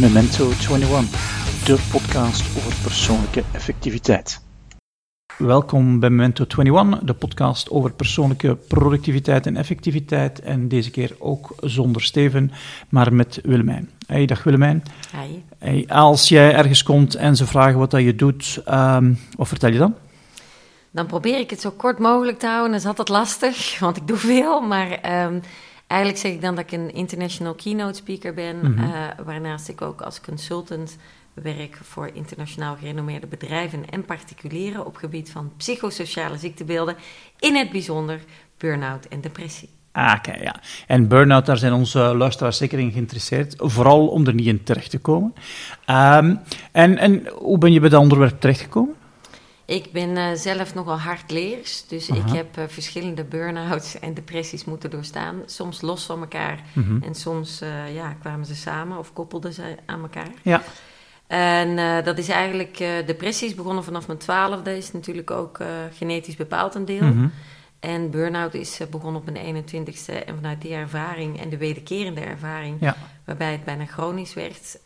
Memento 21, de podcast over persoonlijke effectiviteit. Welkom bij Memento 21, de podcast over persoonlijke productiviteit en effectiviteit. En deze keer ook zonder Steven, maar met Willemijn. Hey, dag Willemijn. Hi. Hey, als jij ergens komt en ze vragen wat dat je doet, wat vertel je dan? Dan probeer ik het zo kort mogelijk te houden. Dat is altijd lastig, want ik doe veel, maar... Eigenlijk zeg ik dan dat ik een international keynote speaker ben, waarnaast ik ook als consultant werk voor internationaal gerenommeerde bedrijven en particulieren op gebied van psychosociale ziektebeelden, in het bijzonder burn-out en depressie. Ah, oké, ja. En burn-out, daar zijn onze luisteraars zeker in geïnteresseerd, vooral om er niet in terecht te komen. En hoe ben je bij dat onderwerp terechtgekomen? Ik ben zelf nogal hardleers, dus ik heb verschillende burn-outs en depressies moeten doorstaan. Soms los van elkaar en soms kwamen ze samen of koppelden ze aan elkaar. Ja. En dat is eigenlijk, depressies begonnen vanaf mijn 12e, is natuurlijk ook genetisch bepaald een deel. Mm-hmm. En burn-out is begonnen op mijn 21e en vanuit die ervaring en de wederkerende ervaring, waarbij het bijna chronisch werd,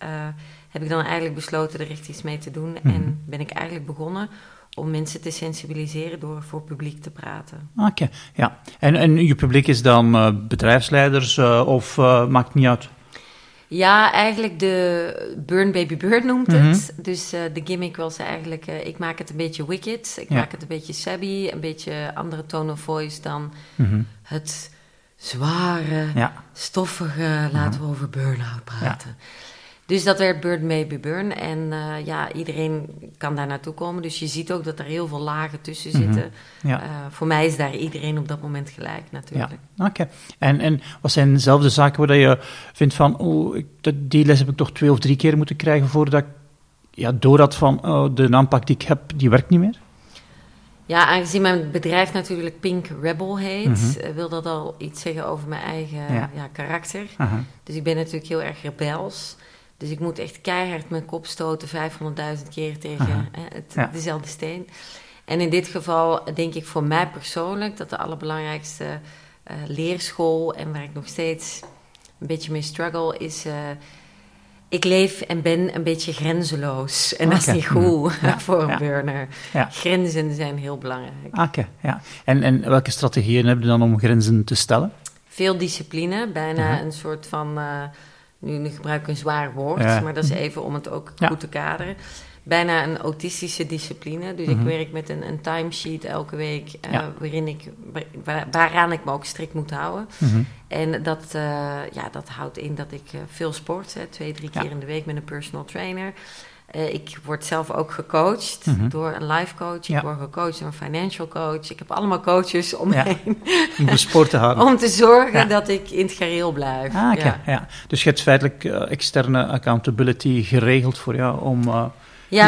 heb ik dan eigenlijk besloten er echt iets mee te doen en ben ik eigenlijk begonnen... om mensen te sensibiliseren door voor publiek te praten. Oké, ja. En je publiek is dan bedrijfsleiders of maakt niet uit? Ja, eigenlijk de Burn Baby Burn noemt het. Dus de gimmick was eigenlijk... ik maak het een beetje wicked, ik maak het een beetje savvy... een beetje andere tone of voice dan het zware, stoffige... laten we over burn-out praten... Ja. Dus dat werd Burn Baby Burn. En iedereen kan daar naartoe komen. Dus je ziet ook dat er heel veel lagen tussen zitten. Ja. Voor mij is daar iedereen op dat moment gelijk, natuurlijk. Ja. Oké. En wat zijn dezelfde zaken waar je vindt van... die les heb ik toch 2 of 3 keer moeten krijgen... voordat ik de aanpak die ik heb, die werkt niet meer? Ja, aangezien mijn bedrijf natuurlijk Pink Rebel heet... wil dat al iets zeggen over mijn eigen karakter. Uh-huh. Dus ik ben natuurlijk heel erg rebels... Dus ik moet echt keihard mijn kop stoten 500.000 keer tegen dezelfde steen. En in dit geval denk ik voor mij persoonlijk... dat de allerbelangrijkste leerschool... en waar ik nog steeds een beetje mee struggle is... ik leef en ben een beetje grenzeloos. En dat is niet goed voor een burner. Ja. Grenzen zijn heel belangrijk. Oké, ja. En welke strategieën heb je dan om grenzen te stellen? Veel discipline, bijna een soort van... Nu gebruik ik een zwaar woord, maar dat is even om het ook goed te kaderen. Bijna een autistische discipline. Dus ik werk met een timesheet elke week, waaraan ik me ook strikt moet houden. En dat houdt in dat ik veel sport, 2-3 keer in de week met een personal trainer. Ik word zelf ook gecoacht door een life coach. Ik word gecoacht door een financial coach. Ik heb allemaal coaches om me heen. Om de sport te houden. Om te zorgen dat ik in het gareel blijf. Ah, ja. Dus je hebt feitelijk externe accountability geregeld voor jou om... het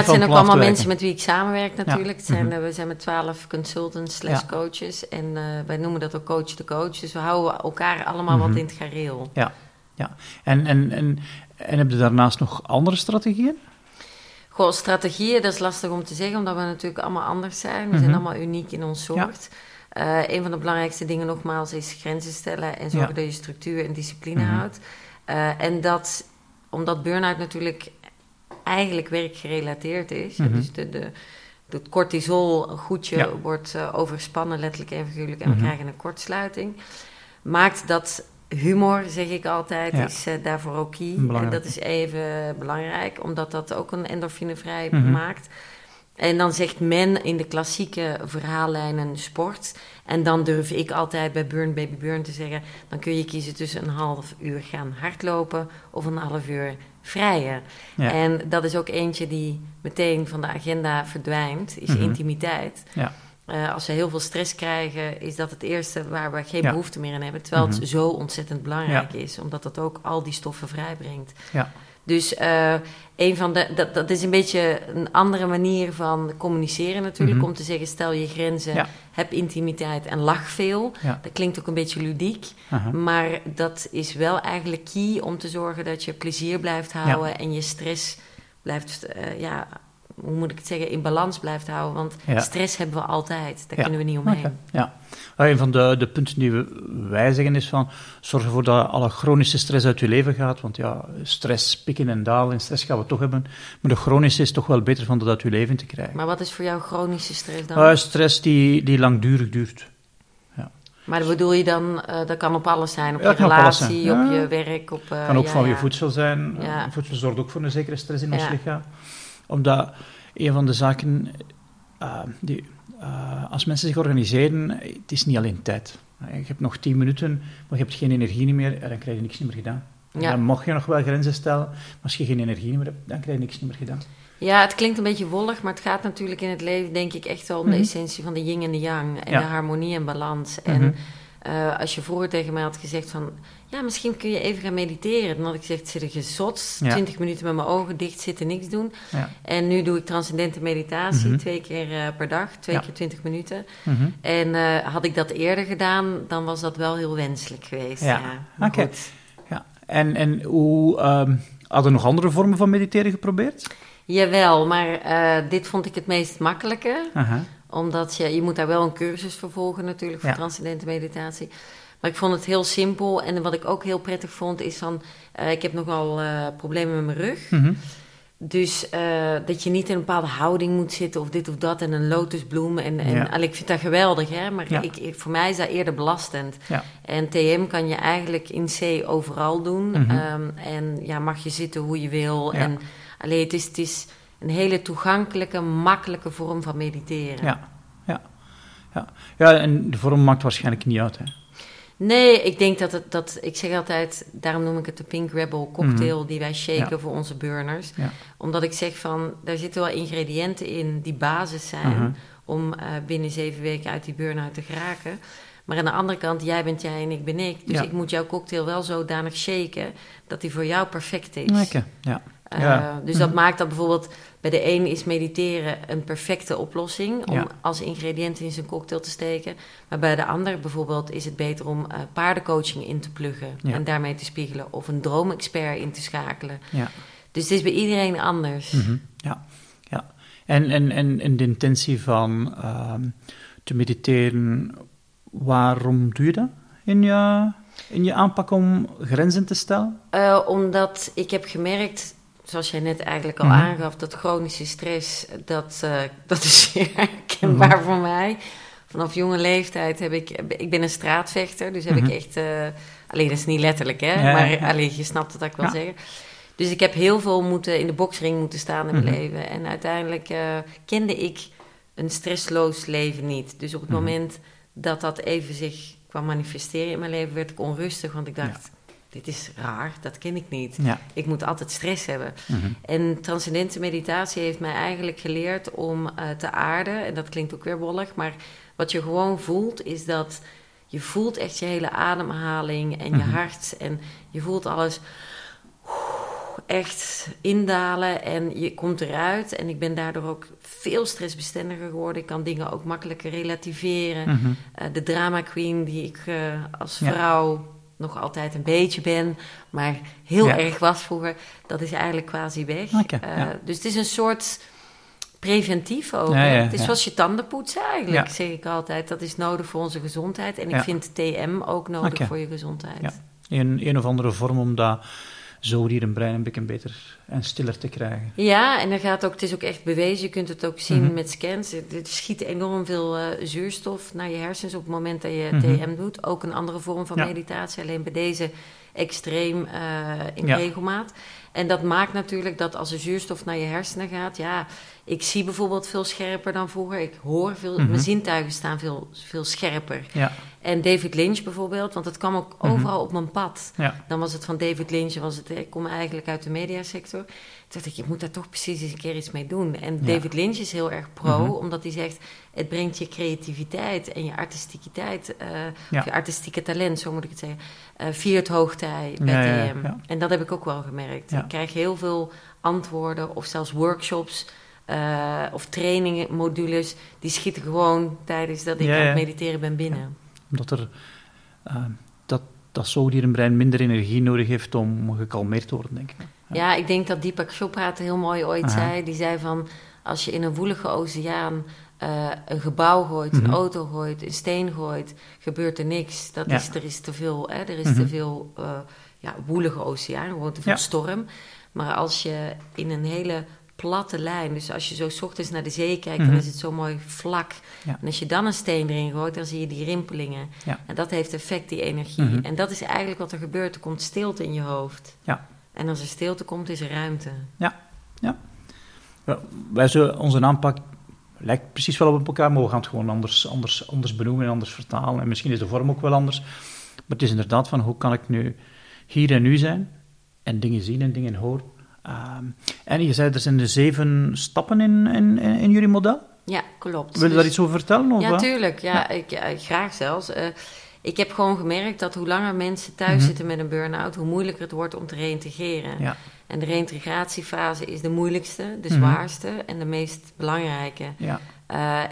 zijn ook allemaal mensen met wie ik samenwerk natuurlijk. Ja. We zijn met 12 consultants / coaches. En wij noemen dat ook coach de coach. Dus we houden elkaar allemaal wat in het gareel. Ja. En heb je daarnaast nog andere strategieën? Goh, strategieën, dat is lastig om te zeggen, omdat we natuurlijk allemaal anders zijn. We zijn allemaal uniek in ons soort. Ja. Een van de belangrijkste dingen nogmaals is grenzen stellen en zorgen dat je structuur en discipline houdt. En dat, omdat burn-out natuurlijk eigenlijk werkgerelateerd is, dus de cortisol goedje wordt overspannen, letterlijk en figuurlijk, en we krijgen een kortsluiting, maakt dat... Humor, zeg ik altijd, is daarvoor ook key. En dat is even belangrijk, omdat dat ook een endorfinevrij maakt. En dan zegt men in de klassieke verhaallijnen sport. En dan durf ik altijd bij Burn Baby Burn te zeggen... dan kun je kiezen tussen een half uur gaan hardlopen of een half uur vrijen. Ja. En dat is ook eentje die meteen van de agenda verdwijnt, is intimiteit. Ja. Als we heel veel stress krijgen, is dat het eerste waar we geen behoefte meer aan hebben. Terwijl het zo ontzettend belangrijk is, omdat dat ook al die stoffen vrijbrengt. Ja. Dus dat is een beetje een andere manier van communiceren natuurlijk. Om te zeggen, stel je grenzen, heb intimiteit en lach veel. Ja. Dat klinkt ook een beetje ludiek. Maar dat is wel eigenlijk key om te zorgen dat je plezier blijft houden en je stress blijft hoe moet ik het zeggen, in balans blijft houden. Want stress hebben we altijd. Daar kunnen we niet omheen. Okay. Ja. Een van de punten die wij zeggen is van, zorg ervoor dat alle chronische stress uit je leven gaat. Want ja, stress, pikken en dalen en stress gaan we toch hebben. Maar de chronische is toch wel beter van dat uit je leven te krijgen. Maar wat is voor jou chronische stress dan? Stress die langdurig duurt. Maar bedoel je dan, dat kan op alles zijn? Op je relatie, zijn. Op je werk? Het kan ook van je voedsel zijn. Voedsel zorgt ook voor een zekere stress in ons lichaam. Omdat een van de zaken, als mensen zich organiseren, het is niet alleen tijd. Je hebt nog 10 minuten, maar je hebt geen energie meer en dan krijg je niks meer gedaan. Ja. Dan mag je nog wel grenzen stellen, maar als je geen energie meer hebt, dan krijg je niks meer gedaan. Ja, het klinkt een beetje wollig, maar het gaat natuurlijk in het leven, denk ik, echt wel om de essentie van de yin en de yang en de harmonie en balans. En als je vroeger tegen mij had gezegd van, ja, misschien kun je even gaan mediteren. Dan had ik gezegd, zit er gezotst, 20 minuten met mijn ogen dicht zitten, niks doen. Ja. En nu doe ik transcendente meditatie, 2 keer per dag, 2 keer 20 minuten. En had ik dat eerder gedaan, dan was dat wel heel wenselijk geweest. Ja. Oké. Ja. En hoe, hadden nog andere vormen van mediteren geprobeerd? Jawel, maar dit vond ik het meest makkelijke. Omdat je moet daar wel een cursus voor volgen natuurlijk, voor transcendente meditatie. Maar ik vond het heel simpel. En wat ik ook heel prettig vond is van, ik heb nogal problemen met mijn rug. Dus dat je niet in een bepaalde houding moet zitten of dit of dat en een lotusbloem. En ik vind dat geweldig, hè? Maar voor mij is dat eerder belastend. Ja. En TM kan je eigenlijk in C overal doen. En mag je zitten hoe je wil en... Allee, het is een hele toegankelijke, makkelijke vorm van mediteren. Ja, en de vorm maakt waarschijnlijk niet uit, hè? Nee, ik denk dat ik zeg altijd, daarom noem ik het de Pink Rebel cocktail die wij shaken voor onze burners. Ja. Omdat ik zeg van, daar zitten wel ingrediënten in die basis zijn om binnen 7 weken uit die burn-out te geraken. Maar aan de andere kant, jij bent jij en ik ben ik. Dus ik moet jouw cocktail wel zodanig shaken dat die voor jou perfect is. Lekker, ja. Dus dat maakt dat bijvoorbeeld bij de een is mediteren een perfecte oplossing om als ingrediënt in zijn cocktail te steken. Maar bij de ander bijvoorbeeld is het beter om paardencoaching in te pluggen en daarmee te spiegelen. Of een droomexpert in te schakelen. Ja. Dus het is bij iedereen anders. Ja. En de intentie van te mediteren, waarom doe je dat in je... In je aanpak om grenzen te stellen? Omdat ik heb gemerkt, zoals jij net eigenlijk al aangaf, dat chronische stress, dat is zeer herkenbaar voor mij. Vanaf jonge leeftijd ik ben een straatvechter, dus heb ik echt... alleen, dat is niet letterlijk, hè? Ja, maar alleen, je snapt wat ik wil zeggen. Dus ik heb heel veel in de boksring moeten staan in mijn leven. En uiteindelijk kende ik een stressloos leven niet. Dus op het moment dat even zich... kwam manifesteren in mijn leven, werd ik onrustig, want ik dacht, dit is raar, dat ken ik niet. Ja. Ik moet altijd stress hebben. En transcendente meditatie heeft mij eigenlijk geleerd om te aarden, en dat klinkt ook weer wollig, maar wat je gewoon voelt, is dat je voelt echt je hele ademhaling en je hart, en je voelt alles echt indalen, en je komt eruit, en ik ben daardoor ook veel stressbestendiger geworden. Ik kan dingen ook makkelijker relativeren. De drama queen die ik als vrouw nog altijd een beetje ben, maar heel erg was vroeger, dat is eigenlijk quasi weg. Dus het is een soort preventief ook. Het is zoals je tanden poetsen eigenlijk, zeg ik altijd. Dat is nodig voor onze gezondheid. En ik vind TM ook nodig voor je gezondheid. Ja. In een of andere vorm om dat... zo hier een brein een beetje beter en stiller te krijgen. Ja, en het is ook echt bewezen. Je kunt het ook zien met scans. Er schiet enorm veel zuurstof naar je hersens op het moment dat je TM doet. Ook een andere vorm van meditatie. Alleen bij deze extreem in regelmaat. En dat maakt natuurlijk dat als de zuurstof naar je hersenen gaat... ja, ik zie bijvoorbeeld veel scherper dan vroeger. Ik hoor veel... Mijn zintuigen staan veel, veel scherper. Ja. En David Lynch bijvoorbeeld, want dat kwam ook overal op mijn pad. Ja. Dan was het van David Lynch, ik kom eigenlijk uit de mediasector. Toen dacht ik moet daar toch precies eens een keer iets mee doen. En David Lynch is heel erg pro, omdat hij zegt... het brengt je creativiteit en je artistiekiteit... of je artistieke talent, zo moet ik het zeggen... viert hoogtij bij TM. Ja. En dat heb ik ook wel gemerkt. Ja. Ik krijg heel veel antwoorden of zelfs workshops... of trainingen, modules... die schieten gewoon tijdens dat ik aan het mediteren ben binnen. Ja. Omdat dat zoogdierenbrein minder energie nodig heeft... om gekalmeerd te worden, denk ik. Ja, ik denk dat Deepak Chopra het heel mooi ooit zei. Die zei van... Als je in een woelige oceaan een gebouw gooit, mm-hmm. een auto gooit, een steen gooit, gebeurt er niks. Dat is, er is te veel, hè? Er is mm-hmm. te veel woelige oceaan, gewoon te veel storm. Maar als je in een hele platte lijn, dus als je zo 's ochtends naar de zee kijkt, mm-hmm. dan is het zo mooi vlak. Ja. En als je dan een steen erin gooit, dan zie je die rimpelingen. Ja. En dat heeft effect, die energie. Mm-hmm. En dat is eigenlijk wat er gebeurt. Er komt stilte in je hoofd. Ja. En als er stilte komt, is er ruimte. Ja. Wij zullen onze aanpak lijkt precies wel op elkaar, maar we gaan het gewoon anders benoemen en anders vertalen. En misschien is de vorm ook wel anders. Maar het is inderdaad van, hoe kan ik nu hier en nu zijn en dingen zien en dingen horen. En je zei, er zijn de 7 stappen in jullie model? Ja, klopt. Wil je daar iets over vertellen? Of ja, tuurlijk. Ja. Ik graag zelfs. Ik heb gewoon gemerkt dat hoe langer mensen thuis mm-hmm. zitten met een burn-out, hoe moeilijker het wordt om te reïntegreren. Ja. En de reïntegratiefase is de moeilijkste, de zwaarste mm-hmm. en de meest belangrijke. Ja.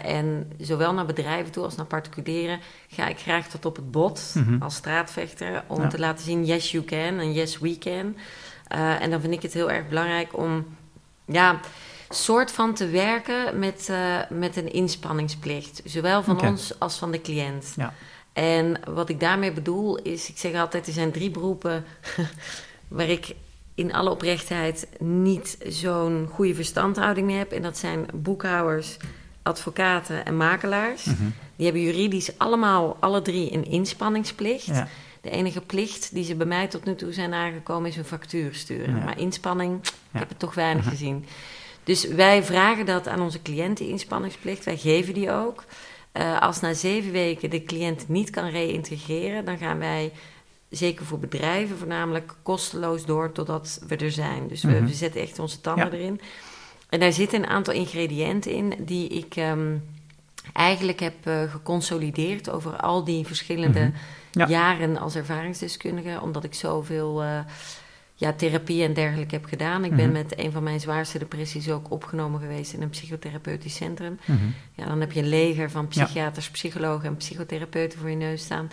En zowel naar bedrijven toe als naar particulieren ga ik graag tot op het bot mm-hmm. als straatvechter om te laten zien, yes you can en yes we can. En dan vind ik het heel erg belangrijk om soort van te werken met een inspanningsplicht. Zowel van ons als van de cliënt. Ja. En wat ik daarmee bedoel is, ik zeg altijd, er zijn 3 beroepen waar ik in alle oprechtheid niet zo'n goede verstandhouding mee heb. En dat zijn boekhouders, advocaten en makelaars. Mm-hmm. Die hebben juridisch allemaal, alle 3, een inspanningsplicht. Ja. De enige plicht die ze bij mij tot nu toe zijn aangekomen is een factuur sturen. Ja. Maar inspanning, ik heb het toch weinig gezien. Dus wij vragen dat aan onze cliënt, die inspanningsplicht. Wij geven die ook. Als na 7 weken de cliënt niet kan reïntegreren, dan gaan wij, zeker voor bedrijven, voornamelijk kosteloos door totdat we er zijn. Dus we zetten echt onze tanden erin. En daar zitten een aantal ingrediënten in die ik eigenlijk heb geconsolideerd over al die verschillende jaren als ervaringsdeskundige, omdat ik zoveel therapie en dergelijke heb gedaan. Ik ben met een van mijn zwaarste depressies ook opgenomen geweest in een psychotherapeutisch centrum. Mm-hmm. Ja, dan heb je een leger van psychiaters, psychologen en psychotherapeuten voor je neus staan.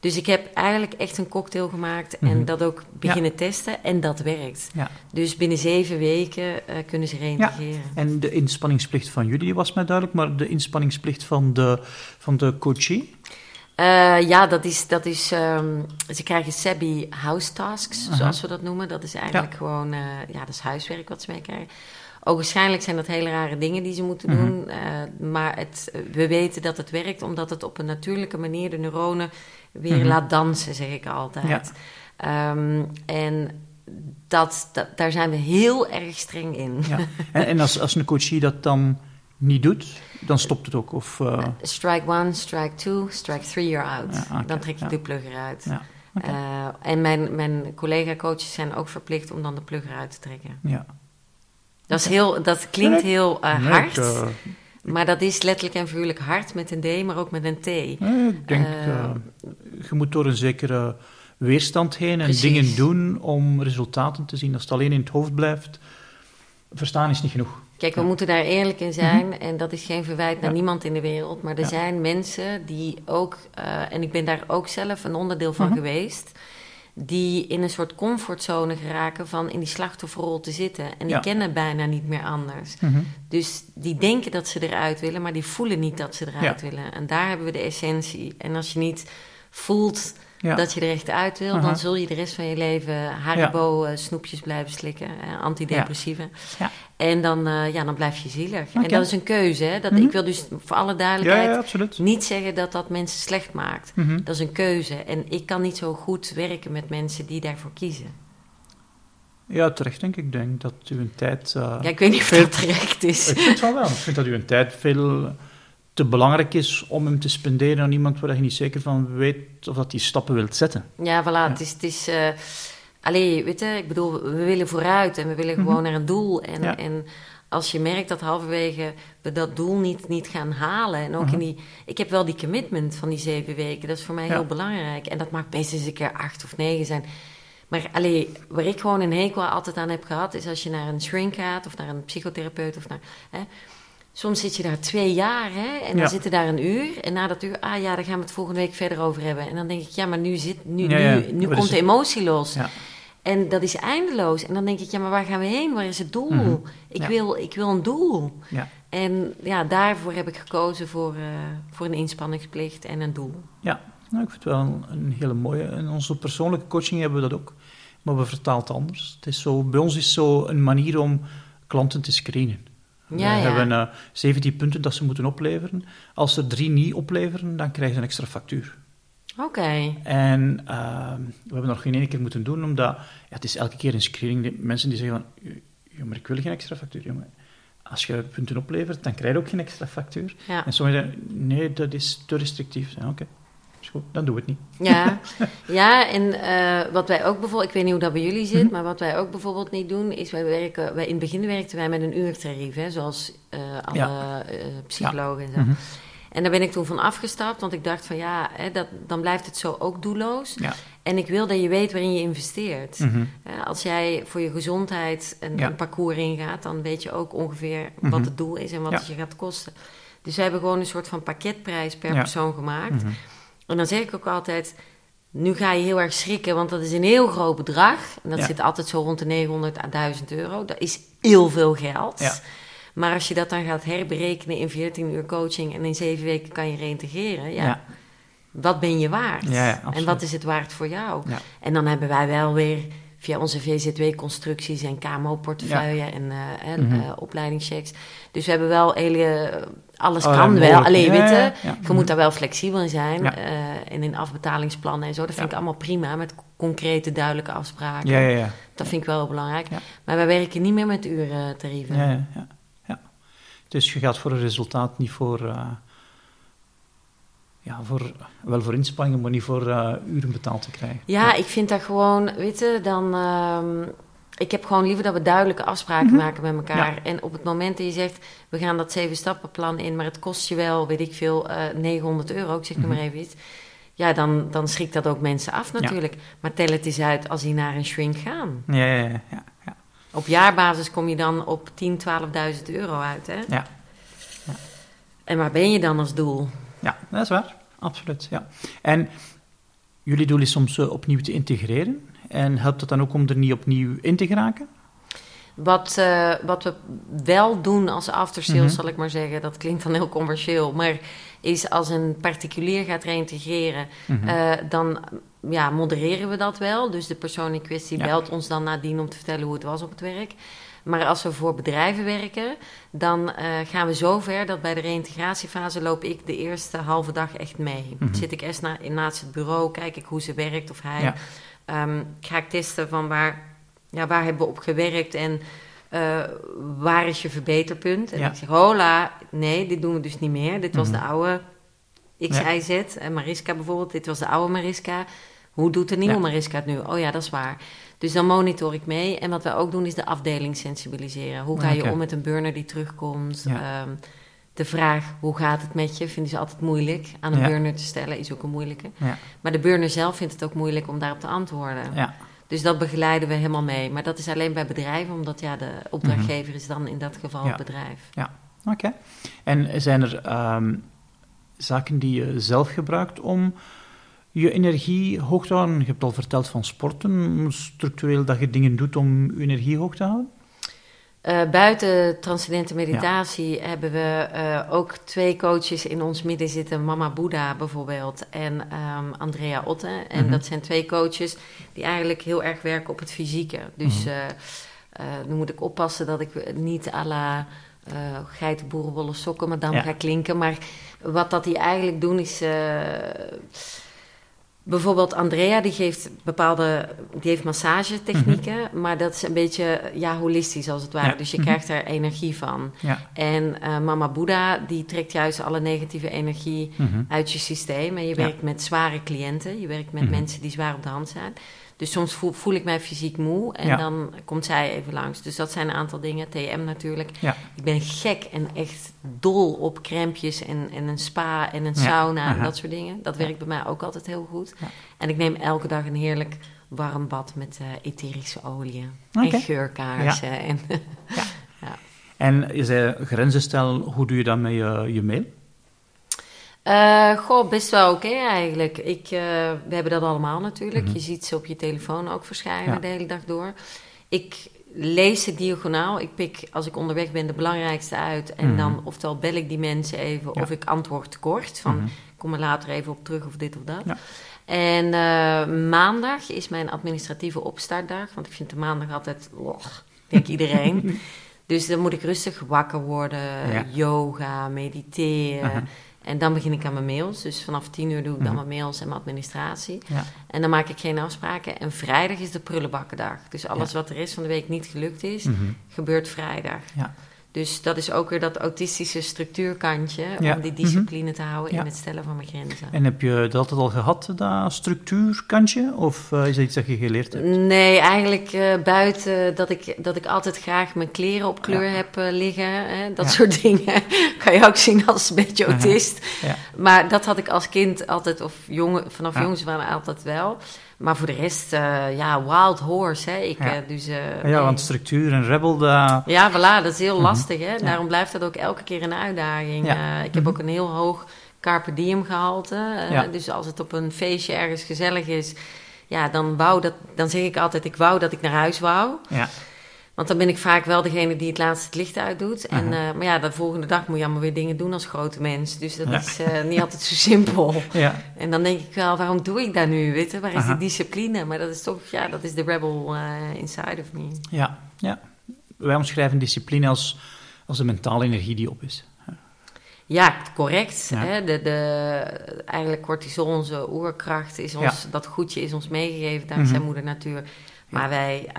Dus ik heb eigenlijk echt een cocktail gemaakt en dat ook beginnen testen en dat werkt. Ja. Dus binnen 7 weken kunnen ze reïntegreren. Ja. En de inspanningsplicht van jullie was mij duidelijk, maar de inspanningsplicht van de coachie? Ze krijgen SEBI house tasks, zoals we dat noemen. Dat is eigenlijk gewoon, dat is huiswerk wat ze mee krijgen. Ook waarschijnlijk zijn dat hele rare dingen die ze moeten doen. Maar we weten dat het werkt, omdat het op een natuurlijke manier de neuronen weer laat dansen, zeg ik altijd. Ja. En daar zijn we heel erg streng in. Ja. En als een coachie dat dan niet doet, dan stopt het ook? Of, Strike 1, strike 2, strike 3, you're out. Ja, okay, dan trek je de plug eruit. Ja, okay. En mijn collega-coaches zijn ook verplicht om dan de plug eruit te trekken. Ja. Dat klinkt heel hard, maar dat is letterlijk en figuurlijk hard met een D, maar ook met een T. Ik denk, je moet door een zekere weerstand heen en dingen doen om resultaten te zien. Als het alleen in het hoofd blijft, verstaan is niet genoeg. Kijk, we moeten daar eerlijk in zijn. Mm-hmm. En dat is geen verwijt naar niemand in de wereld. Maar er zijn mensen die ook, en ik ben daar ook zelf een onderdeel van geweest, die in een soort comfortzone geraken van in die slachtofferrol te zitten. En die kennen bijna niet meer anders. Mm-hmm. Dus die denken dat ze eruit willen, maar die voelen niet dat ze eruit willen. En daar hebben we de essentie. En als je niet voelt dat je er echt uit wil, dan zul je de rest van je leven Haribo snoepjes blijven slikken, antidepressiva. Ja. En dan, dan blijf je zielig. Okay. En dat is een keuze. Hè? Dat, ik wil dus voor alle duidelijkheid niet zeggen dat mensen slecht maakt. Mm-hmm. Dat is een keuze. En ik kan niet zo goed werken met mensen die daarvoor kiezen. Ja, terecht denk ik. Ik denk dat u een tijd... ik weet niet of dat terecht is. Ik vind het wel. Ik vind dat u een tijd veel te belangrijk is om hem te spenderen aan iemand waar je niet zeker van weet of dat die stappen wilt zetten. Ja, voilà. Ja. Het is allee, weet je, ik bedoel, we willen vooruit en we willen gewoon naar een doel. En, en als je merkt dat halverwege we dat doel niet gaan halen. En ook in die... Ik heb wel die commitment van die 7 weken. Dat is voor mij heel belangrijk. En dat mag best eens een keer 8 of 9 zijn. Maar allee, waar ik gewoon een hekel altijd aan heb gehad, is als je naar een shrink gaat of naar een psychotherapeut of naar... Hè, soms zit je daar 2 jaar, hè, en dan zitten daar een uur. En na dat uur, daar gaan we het volgende week verder over hebben. En dan denk ik, maar nu komt de emotie los. Ja. En dat is eindeloos. En dan denk ik, ja, maar waar gaan we heen? Waar is het doel? Mm-hmm. Ik wil een doel. Ja. En ja, daarvoor heb ik gekozen voor een inspanningsplicht en een doel. Ja, nou, ik vind het wel een hele mooie. In onze persoonlijke coaching hebben we dat ook. Maar we vertalen het anders. Het is zo, bij ons is zo een manier om klanten te screenen. We hebben 17 punten dat ze moeten opleveren. Als er 3 niet opleveren, dan krijgen ze een extra factuur. Oké. En we hebben nog geen ene keer moeten doen, omdat het is elke keer een screening. Mensen die zeggen van, maar ik wil geen extra factuur. Ja, maar als je punten oplevert, dan krijg je ook geen extra factuur. Ja. En sommigen zeggen, nee, dat is te restrictief. Ja, oké. Goed, dan doen we het niet. Ja en wat wij ook bijvoorbeeld... Ik weet niet hoe dat bij jullie zit, maar wat wij ook bijvoorbeeld niet doen, is wij in het begin werkten wij met een uurtarief, hè, zoals alle psychologen en zo. Mm-hmm. En daar ben ik toen van afgestapt, want ik dacht van dan blijft het zo ook doelloos. Ja. En ik wil dat je weet waarin je investeert. Mm-hmm. Als jij voor je gezondheid een parcours ingaat, dan weet je ook ongeveer wat het doel is en wat het je gaat kosten. Dus we hebben gewoon een soort van pakketprijs per persoon gemaakt. Mm-hmm. En dan zeg ik ook altijd, nu ga je heel erg schrikken, want dat is een heel groot bedrag. En dat zit altijd zo rond de 900 à 1000 euro. Dat is heel veel geld. Ja. Maar als je dat dan gaat herberekenen in 14 uur coaching en in 7 weken kan je reïntegreren. Ja. Wat ben je waard? Ja, en wat is het waard voor jou? Ja. En dan hebben wij wel weer via onze VZW-constructies en KMO-portefeuille en opleidingschecks. Dus we hebben wel hele... Alles kan wel, alleen je moet daar wel flexibel in zijn. Ja. En in afbetalingsplannen en zo. Dat vind ik allemaal prima, met concrete, duidelijke afspraken. Ja. Dat vind ik wel belangrijk. Ja. Maar wij werken niet meer met urentarieven. Ja. Dus je gaat voor een resultaat, niet voor... wel voor inspanningen, maar niet voor uren betaald te krijgen. Ja, ik vind dat gewoon... Ik heb gewoon liever dat we duidelijke afspraken maken met elkaar. Ja. En op het moment dat je zegt, we gaan dat 7-stappenplan in, maar het kost je wel, weet ik veel, 900 euro, ik zeg maar even iets. Ja, dan schrikt dat ook mensen af natuurlijk. Ja. Maar tel het eens uit als die naar een shrink gaan. Ja. Op jaarbasis kom je dan op 10.000, 12.000 euro uit, hè? Ja. En waar ben je dan als doel? Ja, dat is waar. Absoluut, ja. En jullie doel is soms opnieuw te integreren. En helpt dat dan ook om er niet opnieuw in te geraken? Wat we wel doen als aftersales, zal ik maar zeggen, dat klinkt dan heel commercieel, maar is als een particulier gaat reïntegreren, dan modereren we dat wel. Dus de persoon in kwestie belt ons dan nadien om te vertellen hoe het was op het werk. Maar als we voor bedrijven werken, dan gaan we zo ver dat bij de reïntegratiefase loop ik de eerste halve dag echt mee. Zit ik eerst naast het bureau, kijk ik hoe ze werkt of hij... ga ik testen van waar hebben we op gewerkt en waar is je verbeterpunt? En ik zeg, hola, nee, dit doen we dus niet meer. Dit was de oude X, Y, Z. En Mariska bijvoorbeeld, dit was de oude Mariska. Hoe doet de nieuwe Mariska het nu? Oh ja, dat is waar. Dus dan monitor ik mee. En wat we ook doen is de afdeling sensibiliseren. Hoe ga je om met een burner die terugkomt? Ja. De vraag, hoe gaat het met je, vinden ze altijd moeilijk. Aan een burner te stellen is ook een moeilijke. Ja. Maar de burner zelf vindt het ook moeilijk om daarop te antwoorden. Ja. Dus dat begeleiden we helemaal mee. Maar dat is alleen bij bedrijven, omdat de opdrachtgever is dan in dat geval het bedrijf. Ja, oké. En zijn er zaken die je zelf gebruikt om je energie hoog te houden? Je hebt al verteld van sporten, structureel dat je dingen doet om je energie hoog te houden? Buiten Transcendente Meditatie hebben we ook 2 coaches in ons midden zitten. Mama Boeddha bijvoorbeeld en Andrea Otte. En dat zijn 2 coaches die eigenlijk heel erg werken op het fysieke. Dus nu moet ik oppassen dat ik niet à la geitenboerenbollen sokken madame ga klinken. Maar wat dat die eigenlijk doen is... Bijvoorbeeld Andrea, die heeft massagetechnieken, maar dat is een beetje holistisch als het ware. Ja. Dus je krijgt daar energie van. Ja. En Mama Boeddha, die trekt juist alle negatieve energie uit je systeem. En je werkt met zware cliënten, je werkt met mensen die zwaar op de hand zijn. Dus soms voel ik mij fysiek moe en dan komt zij even langs. Dus dat zijn een aantal dingen, TM natuurlijk. Ja. Ik ben gek en echt dol op crèmpjes en een spa en een sauna en dat soort dingen. Dat werkt bij mij ook altijd heel goed. Ja. En ik neem elke dag een heerlijk warm bad met etherische oliën en geurkaarsen. Ja. En je zei grenzen stellen, hoe doe je dat met je mail? Best wel oké eigenlijk. We hebben dat allemaal natuurlijk. Mm-hmm. Je ziet ze op je telefoon ook verschijnen de hele dag door. Ik lees het diagonaal. Ik pik, als ik onderweg ben, de belangrijkste uit. En dan oftewel bel ik die mensen even of ik antwoord kort. Van, kom er later even op terug of dit of dat. Ja. En maandag is mijn administratieve opstartdag. Want ik vind de maandag altijd, denk iedereen. Dus dan moet ik rustig wakker worden. Ja. Yoga, mediteren. Uh-huh. En dan begin ik aan mijn mails. Dus vanaf 10:00 doe ik dan mijn mails en mijn administratie. Ja. En dan maak ik geen afspraken. En vrijdag is de prullenbakkendag. Dus alles wat de rest van de week niet gelukt is, gebeurt vrijdag. Ja. Dus dat is ook weer dat autistische structuurkantje. Om die discipline te houden in het stellen van mijn grenzen. En heb je dat altijd al gehad, dat structuurkantje? Of is dat iets dat je geleerd hebt? Nee, eigenlijk buiten dat ik altijd graag mijn kleren op kleur heb liggen. Hè, dat soort dingen kan je ook zien als een beetje autist. Ja. Maar dat had ik als kind altijd, of vanaf jongens waren altijd wel. Maar voor de rest, wild horse. Hè. Want structuur en rebel... Ja, voilà, dat is heel lastig. Hè. Daarom blijft dat ook elke keer een uitdaging. Ja. Ik heb ook een heel hoog carpe diem gehalte. Dus als het op een feestje ergens gezellig is... Ja, dan zeg ik altijd, ik wou dat ik naar huis wou. Ja. Want dan ben ik vaak wel degene die het laatst het licht uitdoet. En, maar ja, de volgende dag moet je allemaal weer dingen doen als grote mens. Dus dat is niet altijd zo simpel. Ja. En dan denk ik wel, waarom doe ik dat nu? Weet je? Waar is die discipline? Maar dat is toch, dat is de rebel inside of me. Ja, ja. Wij omschrijven discipline als de mentale energie die op is. Ja, correct. Ja. Hè? Eigenlijk cortisol, onze oerkracht, is ons, dat goedje is ons meegegeven dankzij moeder natuur. Maar wij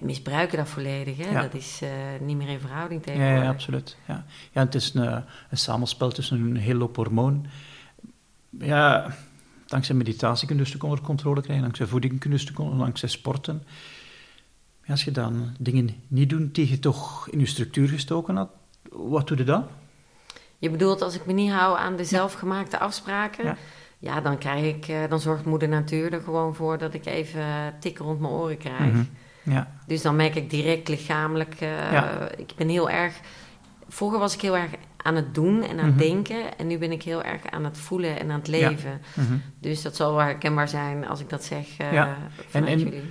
misbruiken dat volledig. Hè? Ja. Dat is niet meer in verhouding tegenwoordig. Ja, absoluut. Ja. Ja, het is een samenspel tussen een hele hoop hormoon. Ja, dankzij meditatie kun je een stuk onder controle krijgen. Dankzij voeding kun je een stuk onder, dankzij sporten. Ja, als je dan dingen niet doet die je toch in je structuur gestoken had, wat doe je dan? Je bedoelt, als ik me niet hou aan de zelfgemaakte afspraken... Ja. Ja, dan zorgt moeder natuur er gewoon voor dat ik even tik rond mijn oren krijg. Mm-hmm. Ja. Dus dan merk ik direct lichamelijk... Ik ben heel erg... Vroeger was ik heel erg aan het doen en aan het denken. En nu ben ik heel erg aan het voelen en aan het leven. Ja. Mm-hmm. Dus dat zal wel herkenbaar zijn als ik dat zeg vanuit jullie.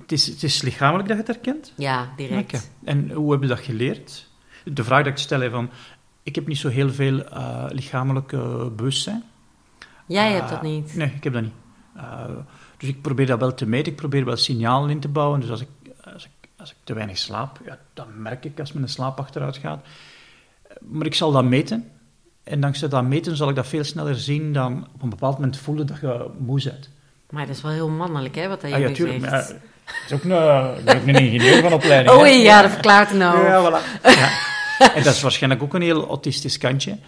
Het is lichamelijk dat je het herkent? Ja, direct. Okay. En hoe heb je dat geleerd? De vraag dat ik stel is van... Ik heb niet zo heel veel lichamelijk bewustzijn. Jij hebt dat niet? Nee, ik heb dat niet. Dus ik probeer dat wel te meten. Ik probeer wel signalen in te bouwen. Dus als ik te weinig slaap, dan merk ik als mijn slaap achteruit gaat. Maar ik zal dat meten. En dankzij dat meten zal ik dat veel sneller zien dan op een bepaald moment voelen dat je moe bent. Maar dat is wel heel mannelijk, hè, wat hij jullie zegt. Ja, tuurlijk. Dat is ook een ingenieur van opleiding. Oei, ja, dat verklaart het nou. Ja, voilà. Ja. En dat is waarschijnlijk ook een heel autistisch kantje.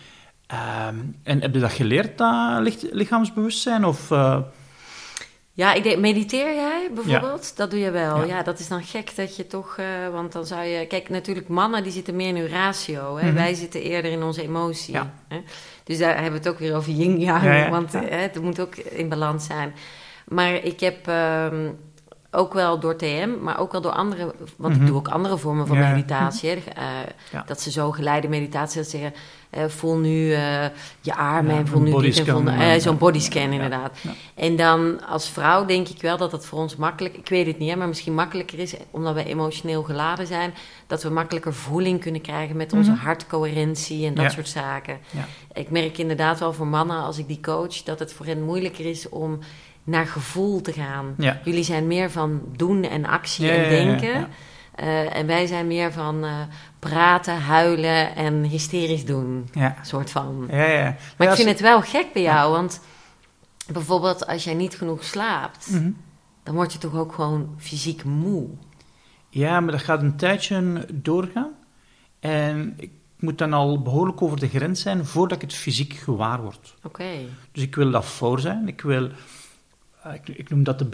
En heb je dat geleerd, dat lichaamsbewustzijn? Of, Ja, ik denk, mediteer jij bijvoorbeeld? Ja. Dat doe je wel. Ja. Ja, dat is dan gek dat je toch... want dan zou je... Kijk, natuurlijk mannen die zitten meer in hun ratio. Hè? Mm-hmm. Wij zitten eerder in onze emotie. Ja. Hè? Dus daar hebben we het ook weer over yin-yang. Ja. Want het moet ook in balans zijn. Maar ik heb... ook wel door TM, maar ook wel door andere... Want ik doe ook andere vormen van meditatie. Dat ze zo geleide meditatie zeggen... voel nu je armen en voel nu dit en voel... zo'n bodyscan inderdaad. Ja. En dan als vrouw denk ik wel dat dat voor ons makkelijk... Ik weet het niet, maar misschien makkelijker is... omdat we emotioneel geladen zijn... dat we makkelijker voeling kunnen krijgen... met onze hartcoherentie en dat soort zaken. Ja. Ik merk inderdaad wel voor mannen, als ik die coach... dat het voor hen moeilijker is om... naar gevoel te gaan. Ja. Jullie zijn meer van doen en actie en denken. Ja, ja. En wij zijn meer van praten, huilen en hysterisch doen. Ja. Soort van. Ja, ja. Maar ik vind het wel gek bij jou. Want bijvoorbeeld als jij niet genoeg slaapt... dan word je toch ook gewoon fysiek moe? Ja, maar dat gaat een tijdje doorgaan. En ik moet dan al behoorlijk over de grens zijn... voordat ik het fysiek gewaar word. Okay. Dus ik wil dat voor zijn. Ik wil... Ik noem dat de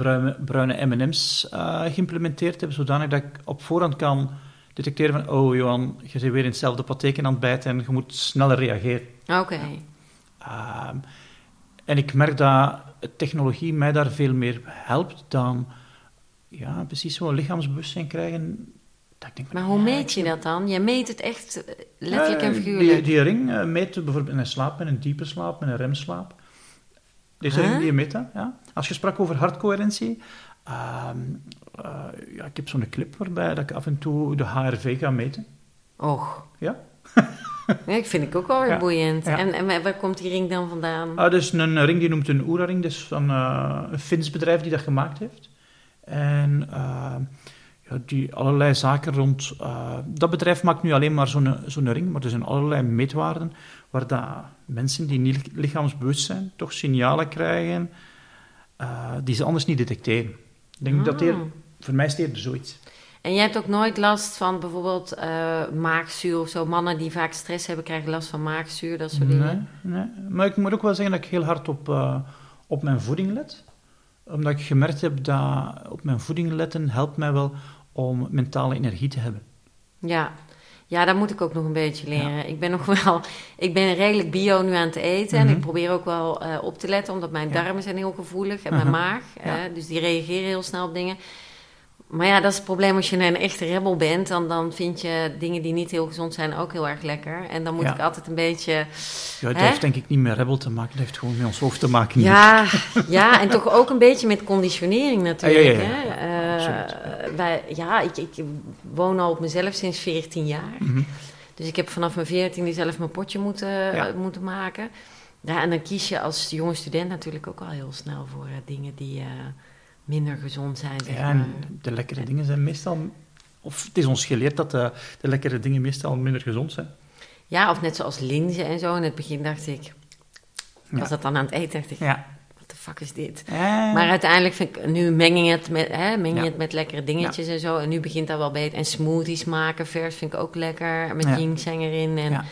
bruine M&M's geïmplementeerd hebben, zodanig dat ik op voorhand kan detecteren van Johan, je zit weer in hetzelfde patheken aan het bijten en je moet sneller reageren. Oké. Okay. Ja. En ik merk dat technologie mij daar veel meer helpt dan precies zo'n lichaamsbewustzijn krijgen. Denk, maar hoe meet je dat dan? Je meet het echt letterlijk en figuurlijk. Die ring meet bijvoorbeeld in een slaap, in een diepe slaap, in een remslaap. Deze ring die je meet, ja. Als je sprak over hartcoherentie, ja, ik heb zo'n clip waarbij dat ik af en toe de HRV ga meten. Och. Ja. Nee, dat vind ik ook wel weer boeiend. Ja. En waar komt die ring dan vandaan? Dat is een ring die noemt een Oeraring. Dat is van een Fins bedrijf die dat gemaakt heeft. En... die allerlei zaken rond... dat bedrijf maakt nu alleen maar zo'n ring, maar er zijn allerlei meetwaarden waar dat mensen die niet lichaamsbewust zijn, toch signalen krijgen die ze anders niet detecteren. Ik denk dat voor mij is het eerder zoiets. En jij hebt ook nooit last van bijvoorbeeld maagzuur of zo? Mannen die vaak stress hebben, krijgen last van maagzuur, dat soort dingen? Nee, maar ik moet ook wel zeggen dat ik heel hard op mijn voeding let. Omdat ik gemerkt heb dat op mijn voeding letten helpt mij wel om mentale energie te hebben. Ja, ja, dat moet ik ook nog een beetje leren. Ja. Ik ben redelijk bio nu aan het eten. Mm-hmm. En ik probeer ook wel op te letten, omdat mijn darmen zijn heel gevoelig en mijn maag. Ja. Dus die reageren heel snel op dingen. Maar ja, dat is het probleem. Als je een echte rebel bent, dan vind je dingen die niet heel gezond zijn ook heel erg lekker. En dan moet ik altijd een beetje... Ja, dat heeft denk ik niet met rebel te maken. Dat heeft gewoon met ons hoofd te maken. Ja, ja, en toch ook een beetje met conditionering natuurlijk. Ik woon al op mezelf sinds 14 jaar. Mm-hmm. Dus ik heb vanaf mijn 14e zelf mijn potje moeten maken. Ja, en dan kies je als jonge student natuurlijk ook al heel snel voor dingen die... minder gezond zijn, zeg maar. En de lekkere dingen zijn meestal... Of het is ons geleerd dat de lekkere dingen meestal minder gezond zijn. Ja, of net zoals linzen en zo. In het begin dacht ik... Was dat dan aan het eten? Dacht ik, what the fuck is dit? Maar uiteindelijk vind ik... Nu meng je het met lekkere dingetjes en zo. En nu begint dat wel beter. En smoothies maken vers vind ik ook lekker. Met ginseng erin. En,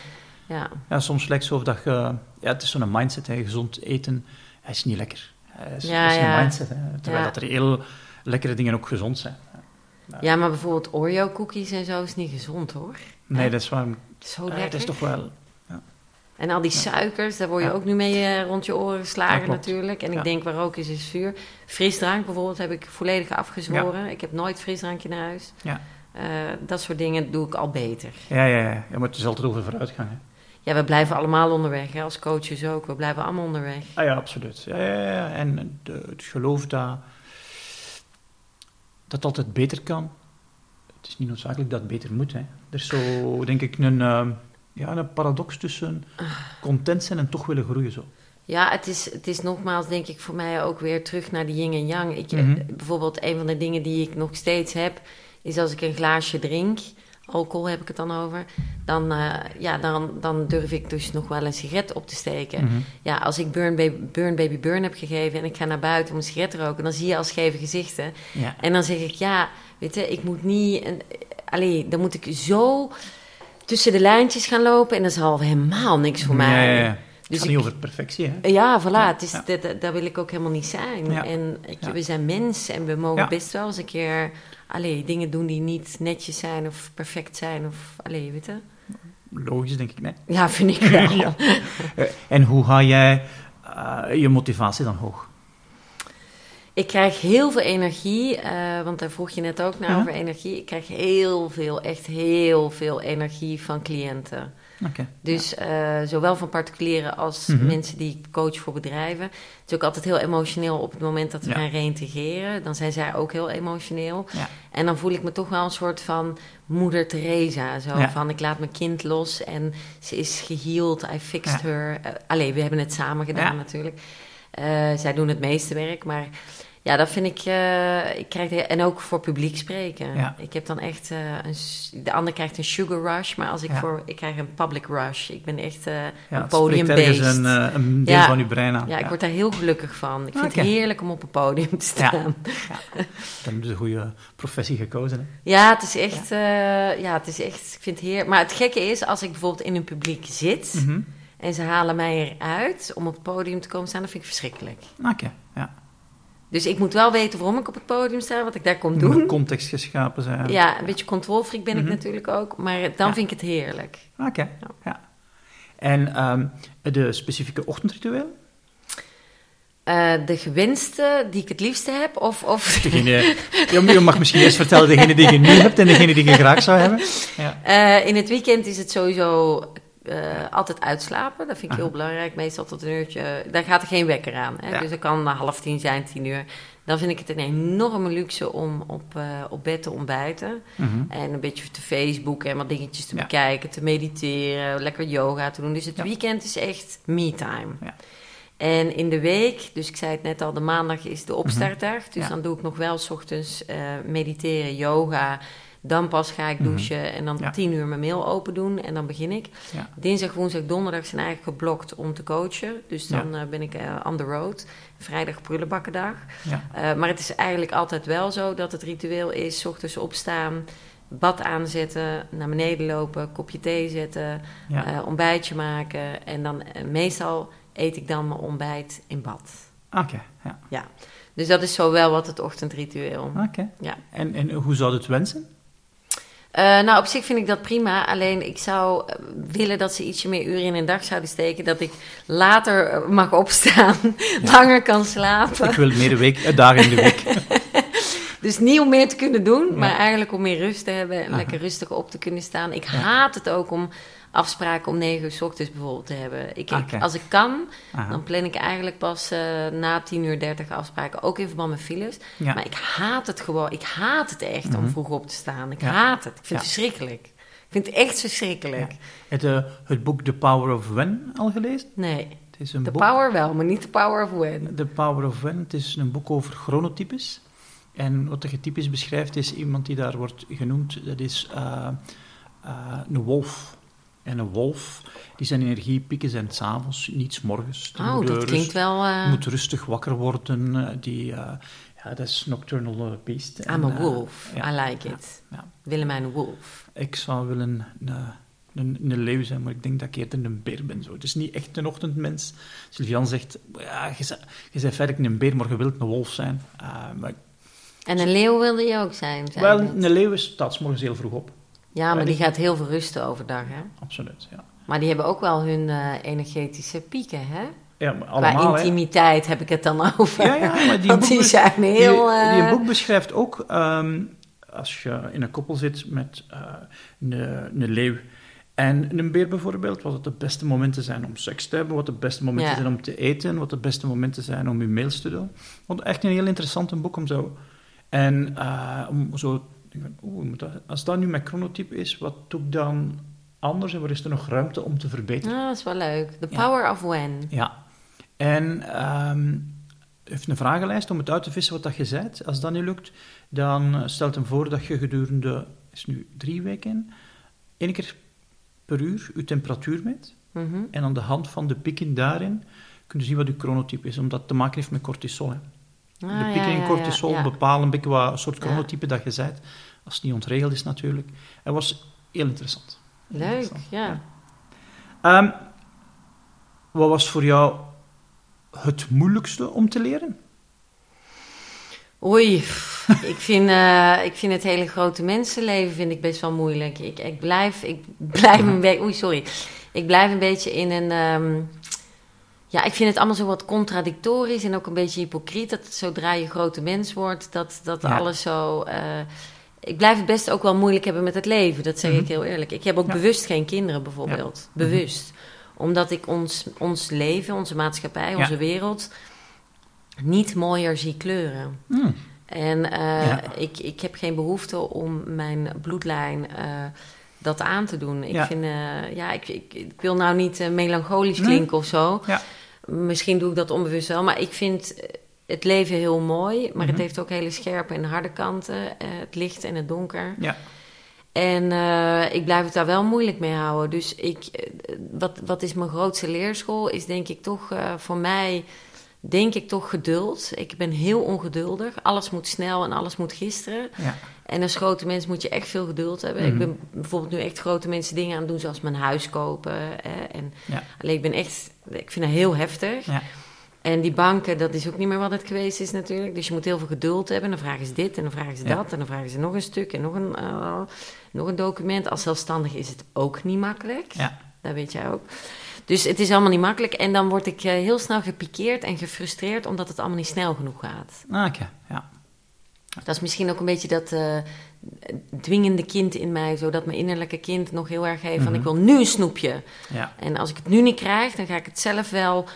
ja, soms lijkt het zo dat je... het is zo'n mindset. Hè, gezond eten is niet lekker. Dat is een mindset, hè. Terwijl dat er heel lekkere dingen ook gezond zijn. Ja, maar bijvoorbeeld Oreo-cookies en zo is niet gezond, hoor. Nee, dat is waar. Zo lekker. Dat is toch wel... Ja. En al die suikers, daar word je ook nu mee rond je oren geslagen natuurlijk. En ik denk, waar rook is vuur. Frisdrank bijvoorbeeld heb ik volledig afgezworen. Ja. Ik heb nooit frisdrankje naar huis. Ja. Dat soort dingen doe ik al beter. Ja, maar het is altijd over vooruitgang, hè. Ja, we blijven allemaal onderweg, hè? Als coaches ook. We blijven allemaal onderweg. Ah ja, absoluut. Ja. En het geloof dat het altijd beter kan. Het is niet noodzakelijk dat het beter moet, hè. Er is zo, denk ik, een paradox tussen content zijn en toch willen groeien zo. Ja, het is nogmaals, denk ik, voor mij ook weer terug naar de yin en yang. Bijvoorbeeld, een van de dingen die ik nog steeds heb, is als ik een glaasje drink... Alcohol heb ik het dan over. Dan durf ik dus nog wel een sigaret op te steken. Mm-hmm. Ja, als ik Burn Baby Burn heb gegeven... en ik ga naar buiten om een sigaret te roken... dan zie je al scheve gezichten. Ja. En dan zeg ik, weet je... ik moet niet... dan moet ik zo tussen de lijntjes gaan lopen... en dat is al helemaal niks voor mij. Ja. Dus het gaat niet over perfectie, hè? Ja, voilà. Ja. Dus dat wil ik ook helemaal niet zijn. Ja. En we zijn mensen... en we mogen best wel eens een keer... dingen doen die niet netjes zijn of perfect zijn of... weet je? Logisch, denk ik, nee. Ja, vind ik wel. Ja. En hoe ga jij je motivatie dan hoog? Ik krijg heel veel energie, want daar vroeg je net ook naar over energie. Ik krijg echt heel veel energie van cliënten. Okay, dus zowel van particulieren als mensen die ik coach voor bedrijven. Het is ook altijd heel emotioneel op het moment dat we gaan reïntegreren. Dan zijn zij ook heel emotioneel. Ja. En dan voel ik me toch wel een soort van moeder Teresa. Zo van, ik laat mijn kind los en ze is geheeld. I fixed her. We hebben het samen gedaan natuurlijk. Zij doen het meeste werk, maar... Ja, dat vind ik... ik krijg en ook voor publiek spreken. Ja. Ik heb dan echt... de ander krijgt een sugar rush, maar als ik ik krijg een public rush. Ik ben echt een podiumbeest. Het spreekt ergens een deel van uw brein aan. Ja, ik word daar heel gelukkig van. Ik vind het heerlijk om op een podium te staan. Ja. Dan heb je een goede professie gekozen, hè? Ja, het is echt... Ik vind het heerlijk. Maar het gekke is, als ik bijvoorbeeld in een publiek zit... Mm-hmm. en ze halen mij eruit om op het podium te komen staan, dat vind ik verschrikkelijk. Oké. Dus ik moet wel weten waarom ik op het podium sta, wat ik daar kom doen. Een context geschapen zijn. Ja, een beetje controlfreak ben ik natuurlijk ook, maar dan vind ik het heerlijk. Oké. En de specifieke ochtendritueel? de gewenste die ik het liefste heb? Of... Degene, je mag misschien eerst vertellen degene die je nu hebt en degene die je graag zou hebben. Ja. In het weekend is het sowieso altijd uitslapen. Dat vind ik heel belangrijk. Meestal tot een uurtje. Daar gaat er geen wekker aan. Hè? Ja. Dus dat kan 9:30 zijn, 10:00. Dan vind ik het een enorme luxe om op bed te ontbijten. Mm-hmm. En een beetje te Facebooken en wat dingetjes te bekijken, te mediteren, lekker yoga te doen. Dus het weekend is echt me-time. Ja. En in de week, dus ik zei het net al, de maandag is de opstartdag. Dus dan doe ik nog wel 's ochtends mediteren, yoga. Dan pas ga ik douchen en dan 10:00 mijn mail open doen en dan begin ik. Ja. Dinsdag, woensdag, donderdag zijn eigenlijk geblokt om te coachen. Dus dan ben ik on the road. Vrijdag prullenbakkendag. Ja. Maar het is eigenlijk altijd wel zo dat het ritueel is 's ochtends opstaan, bad aanzetten, naar beneden lopen, kopje thee zetten, ontbijtje maken. En dan meestal eet ik dan mijn ontbijt in bad. Oké, ja. Dus dat is zo wel wat het ochtendritueel. Oké. Ja. En hoe zou je het wensen? Nou, op zich vind ik dat prima. Alleen ik zou willen dat ze ietsje meer uren in een dag zouden steken. Dat ik later mag opstaan, langer kan slapen. Ik wil dagen in de week. Dus niet om meer te kunnen doen, maar eigenlijk om meer rust te hebben. En lekker rustig op te kunnen staan. Ik haat het ook om afspraken om 9:00 's ochtends bijvoorbeeld te hebben. Als ik kan, dan plan ik eigenlijk pas na 10:30 afspraken. Ook in verband met files. Ja. Maar ik haat het gewoon. Ik haat het echt om vroeg op te staan. Ik haat het. Ik vind het verschrikkelijk. Ik vind het echt verschrikkelijk. Ja. Het boek The Power of When al gelezen? Nee. Het is een boek. Power wel, maar niet The Power of When. The Power of When. Het is een boek over chronotypes. En wat je typisch beschrijft is iemand die daar wordt genoemd. Dat is een wolf. En een wolf, die zijn energiepieken zijn 's avonds, niet 's morgens. Klinkt wel... Moet rustig wakker worden. Dat is nocturnal beest. I'm a wolf. I like it. Ja. Willemijn een wolf. Ik zou willen een leeuw zijn, maar ik denk dat ik eerder een beer ben. Zo. Het is niet echt een ochtendmens. Sylvian zegt, je bent verder een beer, maar je wilt een wolf zijn. En een leeuw wilde je ook zijn? Wel, een leeuw staat 's morgens heel vroeg op. Ja, maar die gaat heel veel rusten overdag, hè? Absoluut, ja. Maar die hebben ook wel hun energetische pieken, hè? Ja, maar allemaal, qua intimiteit heb ik het dan over. Ja, maar die want die zijn heel... Die boek beschrijft ook, als je in een koppel zit met een leeuw en een beer bijvoorbeeld, wat de beste momenten zijn om seks te hebben, wat de beste momenten zijn om te eten, wat de beste momenten zijn om je mails te doen. Want echt een heel interessant boek om zo... En om zo... als dat nu mijn chronotype is, wat doe ik dan anders en waar is er nog ruimte om te verbeteren? Ah, dat is wel leuk. The Power of When. Ja. En heeft een vragenlijst om het uit te vissen wat dat je bent. Als dat niet lukt, dan stelt hem voor dat je gedurende, is nu 3 weken, 1 keer per uur je temperatuur meet. Mm-hmm. En aan de hand van de pieken daarin kun je zien wat je chronotype is, omdat het te maken heeft met cortisol. Hè. De pieken in cortisol bepalen een beetje wat soort chronotype dat je bent. Als het niet ontregeld is natuurlijk. Het was heel interessant. Leuk, ja. Wat was voor jou het moeilijkste om te leren? Oei, ik vind het hele grote mensenleven vind ik best wel moeilijk. Ik blijf een beetje... Oei, sorry. Ik blijf een beetje in een... Ja, ik vind het allemaal zo wat contradictorisch en ook een beetje hypocriet. Dat zodra je grote mens wordt, dat alles zo... ik blijf het best ook wel moeilijk hebben met het leven, dat zeg ik heel eerlijk. Ik heb ook bewust geen kinderen bijvoorbeeld. Ja. Bewust. Omdat ik ons leven, onze maatschappij, onze wereld niet mooier zie kleuren. Mm. En ik heb geen behoefte om mijn bloedlijn... dat aan te doen. Ik vind, ik wil nou niet melancholisch klinken of zo. Ja. Misschien doe ik dat onbewust wel, maar ik vind het leven heel mooi, maar het heeft ook hele scherpe en harde kanten, het licht en het donker. Ja. En ik blijf het daar wel moeilijk mee houden. Dus wat is mijn grootste leerschool, is denk ik toch voor mij, denk ik toch geduld. Ik ben heel ongeduldig. Alles moet snel en alles moet gisteren. Ja. En als grote mens moet je echt veel geduld hebben. Mm-hmm. Ik ben bijvoorbeeld nu echt grote mensen dingen aan het doen, zoals mijn huis kopen. Alleen ik ben echt, ik vind dat heel heftig. Ja. En die banken, dat is ook niet meer wat het geweest is natuurlijk. Dus je moet heel veel geduld hebben. Dan vragen ze dit en dan vragen ze dat. En dan vragen ze nog een stuk en nog een document. Als zelfstandige is het ook niet makkelijk. Ja. Dat weet jij ook. Dus het is allemaal niet makkelijk. En dan word ik heel snel gepikeerd en gefrustreerd, omdat het allemaal niet snel genoeg gaat. Ah, oké, ja. Dat is misschien ook een beetje dat dwingende kind in mij, zodat mijn innerlijke kind nog heel erg heeft van ik wil nu een snoepje. Ja. En als ik het nu niet krijg, dan ga ik het zelf wel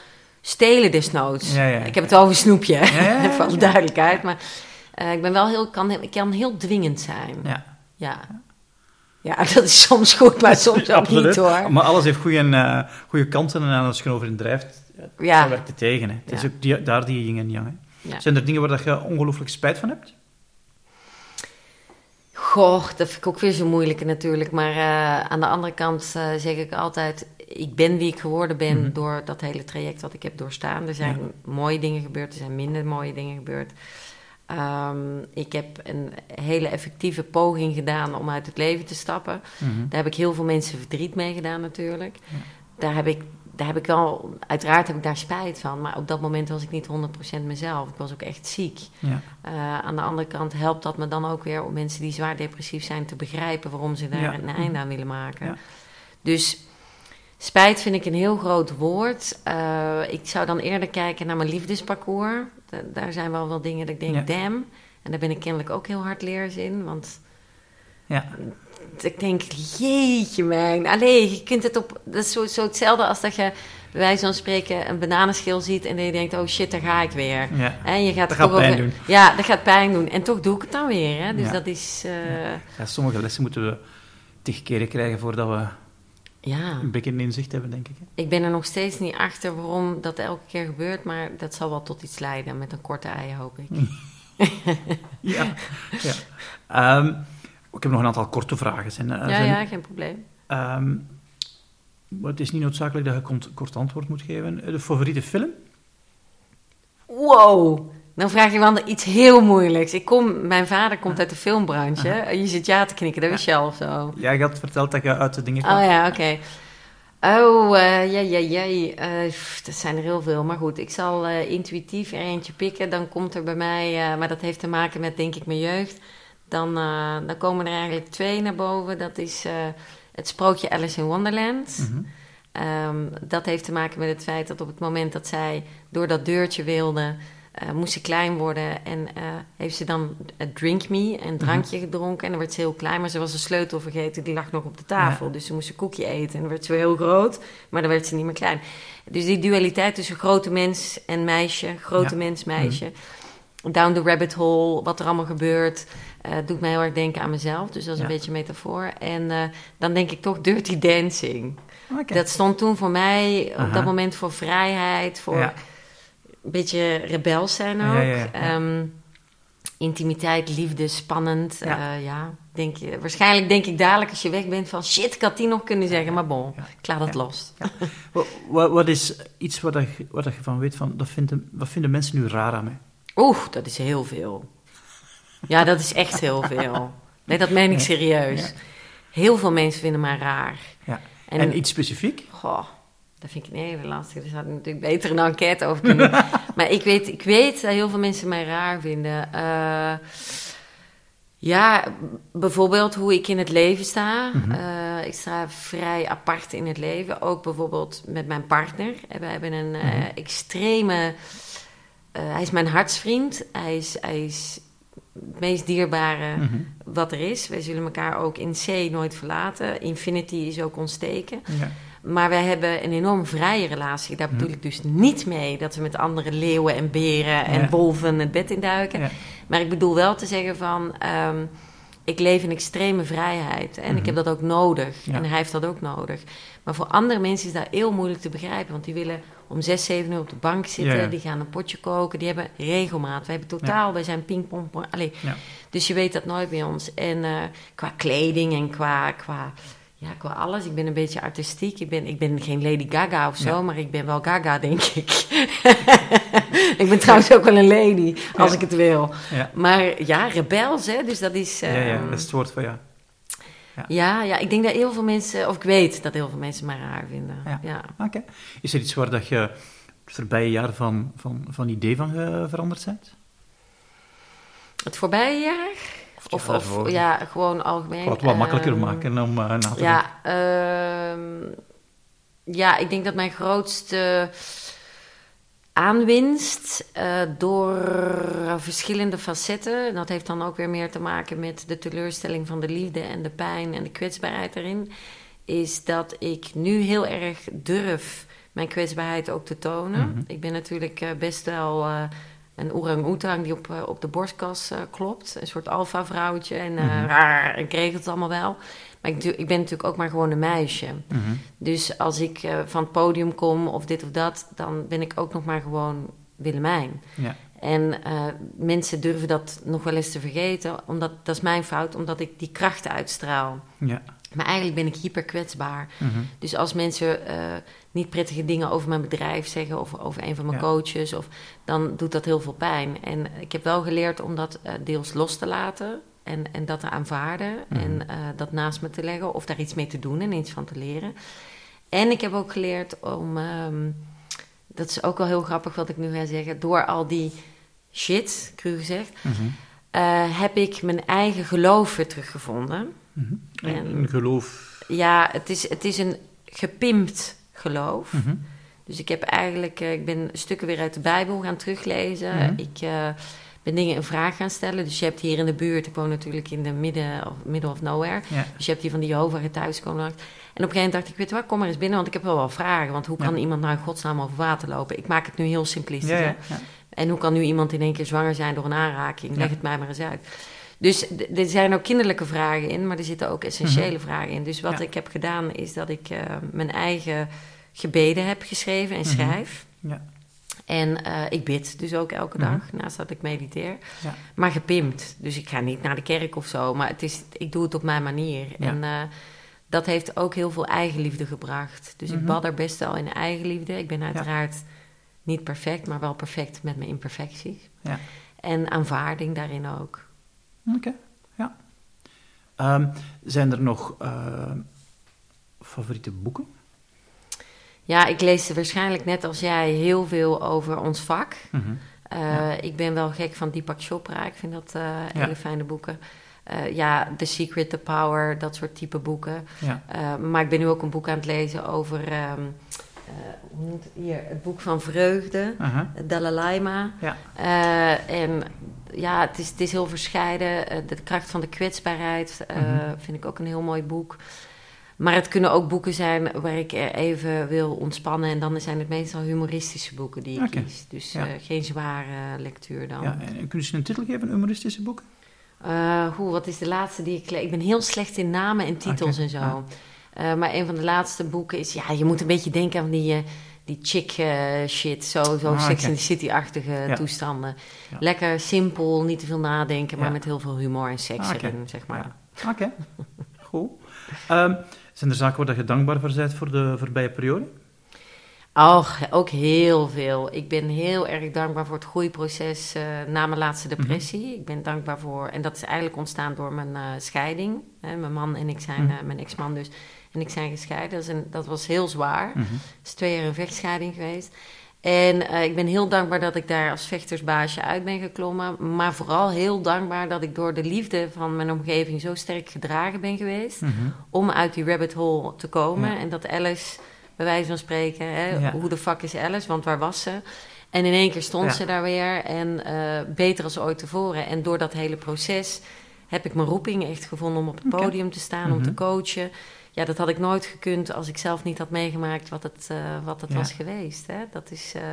stelen desnoods. Ja, ja, ja. Ik heb het over snoepje, ja. Voor alle duidelijkheid. Maar ik ben wel ik kan heel dwingend zijn. Ja, dat is soms goed, maar soms ook niet hoor. Maar alles heeft goede kanten en als je over in drijft, dan werkt het tegen. Hè. Het is ook die yin en yang. Ja. Zijn er dingen waar je ongelooflijk spijt van hebt? Goh, dat vind ik ook weer zo moeilijke natuurlijk. Maar aan de andere kant zeg ik altijd, ik ben wie ik geworden ben door dat hele traject wat ik heb doorstaan. Er zijn mooie dingen gebeurd, er zijn minder mooie dingen gebeurd. Ik heb een hele effectieve poging gedaan om uit het leven te stappen. Daar heb ik heel veel mensen verdriet mee gedaan natuurlijk. Ja. Daar heb ik wel, uiteraard heb ik daar spijt van, maar op dat moment was ik niet 100% mezelf. Ik was ook echt ziek. Ja. Aan de andere kant helpt dat me dan ook weer om mensen die zwaar depressief zijn te begrijpen waarom ze daar een einde aan willen maken. Ja. Dus spijt vind ik een heel groot woord. Ik zou dan eerder kijken naar mijn liefdesparcours. Daar zijn wel wat dingen dat ik denk, damn. En daar ben ik kennelijk ook heel hard leers in, want... Ja. Ik denk, jeetje mijn. Allee, je kunt het op... Dat is zo hetzelfde als dat je, bij wijze van spreken, een bananenschil ziet en je denkt, oh shit, daar ga ik weer. Ja. En je gaat dat gaat pijn doen. Ja, dat gaat pijn doen. En toch doe ik het dan weer. Hè? Dus dat is... sommige lessen moeten we 10 keren krijgen voordat we een beetje een inzicht hebben, denk ik. Hè? Ik ben er nog steeds niet achter waarom dat elke keer gebeurt, maar dat zal wel tot iets leiden. Met een korte ei, hoop ik. Ik heb nog een aantal korte vragen. Geen probleem. Het is niet noodzakelijk dat je kort antwoord moet geven. De favoriete film? Wow, dan vraag je wel iets heel moeilijks. Mijn vader komt uit de filmbranche. Je zit ja te knikken, dat wist je al of zo. Ja, je had verteld dat je uit de dingen kwam. Oh ja, oké. Dat zijn er heel veel. Maar goed, ik zal intuïtief er eentje pikken. Dan komt er bij mij, maar dat heeft te maken met, denk ik, mijn jeugd. Dan komen er eigenlijk 2 naar boven. Dat is het sprookje Alice in Wonderland. Dat heeft te maken met het feit dat op het moment dat zij door dat deurtje wilde, moest ze klein worden. En heeft ze dan Drink Me, een drankje gedronken. En dan werd ze heel klein, maar ze was een sleutel vergeten. Die lag nog op de tafel. Ja. Dus ze moest een koekje eten. En dan werd ze weer heel groot, maar dan werd ze niet meer klein. Dus die dualiteit tussen grote mens en meisje. Mens, meisje. Down the rabbit hole, wat er allemaal gebeurt, doet mij heel erg denken aan mezelf. Dus dat is een beetje een metafoor. En dan denk ik toch Dirty Dancing. Okay. Dat stond toen voor mij op dat moment voor vrijheid, voor een beetje rebels zijn ook. Ja. Intimiteit, liefde, spannend. Waarschijnlijk denk ik dadelijk als je weg bent van shit, ik had die nog kunnen zeggen, maar bon, ik laat dat los. Ja. Wat is iets wat je van weet, wat vinden mensen nu raar aan mij? Oeh, dat is heel veel. Ja, dat is echt heel veel. Nee, dat meen ik serieus. Ja. Heel veel mensen vinden mij raar. Ja. En iets specifiek? Goh, dat vind ik een hele lastig. Daar zou ik natuurlijk beter een enquête over kunnen. Maar ik weet dat heel veel mensen mij raar vinden. Bijvoorbeeld hoe ik in het leven sta. Ik sta vrij apart in het leven. Ook bijvoorbeeld met mijn partner. We hebben een extreme... hij is mijn hartsvriend. Hij is het meest dierbare wat er is. Wij zullen elkaar ook in C nooit verlaten. Infinity is ook ons teken. Ja. Maar wij hebben een enorm vrije relatie. Daar bedoel ik dus niet mee dat we met andere leeuwen en beren en wolven het bed induiken. Ja. Maar ik bedoel wel te zeggen van... ik leef in extreme vrijheid en ik heb dat ook nodig. Ja. En hij heeft dat ook nodig. Maar voor andere mensen is dat heel moeilijk te begrijpen. Want die willen om 6, 7 uur op de bank zitten. Ja. Die gaan een potje koken. Die hebben regelmaat. Wij zijn pingpong. Dus je weet dat nooit bij ons. En qua kleding en qua alles. Ik ben een beetje artistiek. Ik ben geen Lady Gaga of zo, maar ik ben wel Gaga, denk ik. Ik ben trouwens ook wel een lady, als ik het wil. Ja. Maar ja, rebels, hè. Dus dat is... dat is het woord van jou. Ja. Ja, ik denk dat heel veel mensen... Of ik weet dat heel veel mensen mij raar vinden. Ja. Ja. Okay. Is er iets waar dat je het voorbije jaar van idee van veranderd bent? Het voorbije jaar... Of gewoon algemeen. Wat makkelijker maken om na te doen. ja, ik denk dat mijn grootste aanwinst door verschillende facetten, en dat heeft dan ook weer meer te maken met de teleurstelling van de liefde en de pijn en de kwetsbaarheid erin, is dat ik nu heel erg durf mijn kwetsbaarheid ook te tonen. Mm-hmm. Ik ben natuurlijk best wel een orang-oetang die op de borstkas klopt. Een soort alfa-vrouwtje en mm-hmm. raar, en kreeg het allemaal wel. Maar ik ben natuurlijk ook maar gewoon een meisje. Mm-hmm. Dus als ik van het podium kom of dit of dat, dan ben ik ook nog maar gewoon Willemijn. Ja. En mensen durven dat nog wel eens te vergeten, omdat dat is mijn fout, omdat ik die kracht uitstraal. Ja. Maar eigenlijk ben ik hyper kwetsbaar. Mm-hmm. Dus als mensen niet prettige dingen over mijn bedrijf zeggen, of over een van mijn coaches, of, dan doet dat heel veel pijn. En ik heb wel geleerd om dat deels los te laten en dat te aanvaarden mm-hmm. en dat naast me te leggen, of daar iets mee te doen en iets van te leren. En ik heb ook geleerd om, dat is ook wel heel grappig wat ik nu ga zeggen, door al die shit, cru gezegd, mm-hmm. Heb ik mijn eigen geloof weer teruggevonden. Mm-hmm. Een geloof? Ja, het is een gepimpt geloof. Mm-hmm. Dus ik heb eigenlijk, ik ben stukken weer uit de Bijbel gaan teruglezen. Mm-hmm. Ik ben dingen in vraag gaan stellen. Dus je hebt hier in de buurt, ik woon natuurlijk in de middle of nowhere. Ja. Dus je hebt hier van die Jehovah thuiskomen. En op een gegeven moment dacht ik, weet je wat, kom maar eens binnen, want ik heb wel vragen. Want hoe kan iemand nou in godsnaam over water lopen? Ik maak het nu heel simplistisch. Ja, ja. Ja. En hoe kan nu iemand in één keer zwanger zijn door een aanraking? Leg het mij maar eens uit. Dus er zijn ook kinderlijke vragen in, maar er zitten ook essentiële mm-hmm. vragen in. Dus wat ik heb gedaan, is dat ik mijn eigen gebeden heb geschreven en mm-hmm. schrijf. Ja. En ik bid dus ook elke dag, mm-hmm. naast dat ik mediteer. Ja. Maar gepimpt. Dus ik ga niet naar de kerk of zo, maar ik doe het op mijn manier. Ja. En dat heeft ook heel veel eigenliefde gebracht. Dus mm-hmm. ik bad er best wel in eigenliefde. Ik ben uiteraard niet perfect, maar wel perfect met mijn imperfecties. Ja. En aanvaarding daarin ook. Oké, ja. Zijn er nog favoriete boeken? Ja, ik lees er waarschijnlijk net als jij heel veel over ons vak. Mm-hmm. Ik ben wel gek van Deepak Chopra. Ik vind dat hele fijne boeken. The Secret, The Power, dat soort type boeken. Ja. Maar ik ben nu ook een boek aan het lezen over het boek van vreugde, uh-huh. Dalai Lama. Ja. En ja, het is heel verscheiden. De kracht van de kwetsbaarheid vind ik ook een heel mooi boek. Maar het kunnen ook boeken zijn waar ik even wil ontspannen. En dan zijn het meestal humoristische boeken die ik kies. Dus geen zware lectuur dan. Ja, en kun je een titel geven, humoristische boeken? Wat is de laatste die ik lees? Ik ben heel slecht in namen en titels en zo. Ah. Maar een van de laatste boeken is... Ja, je moet een beetje denken aan die chick shit. Zo Sex in the City-achtige toestanden. Ja. Lekker simpel, niet te veel nadenken... maar met heel veel humor en seks erin, zeg maar. Ja. Oké, goed. Zijn er zaken waar je dankbaar voor bent voor de voorbije periode? Ook heel veel. Ik ben heel erg dankbaar voor het groeiproces na mijn laatste depressie. Mm-hmm. Ik ben dankbaar voor... En dat is eigenlijk ontstaan door mijn scheiding. Mijn man en ik zijn... Mm-hmm. Mijn ex-man dus... En ik zijn gescheiden. Dat was heel zwaar. Mm-hmm. Het is 2 jaar een vechtscheiding geweest. En ik ben heel dankbaar dat ik daar als vechtersbaasje uit ben geklommen. Maar vooral heel dankbaar dat ik door de liefde van mijn omgeving zo sterk gedragen ben geweest. Mm-hmm. Om uit die rabbit hole te komen. Ja. En dat Alice, bij wijze van spreken, hoe de fuck is Alice? Want waar was ze? En in één keer stond ze daar weer. En beter als ooit tevoren. En door dat hele proces heb ik mijn roeping echt gevonden om op het podium te staan. Mm-hmm. Om te coachen. Ja, dat had ik nooit gekund als ik zelf niet had meegemaakt wat het was geweest. Hè? Dat is, ik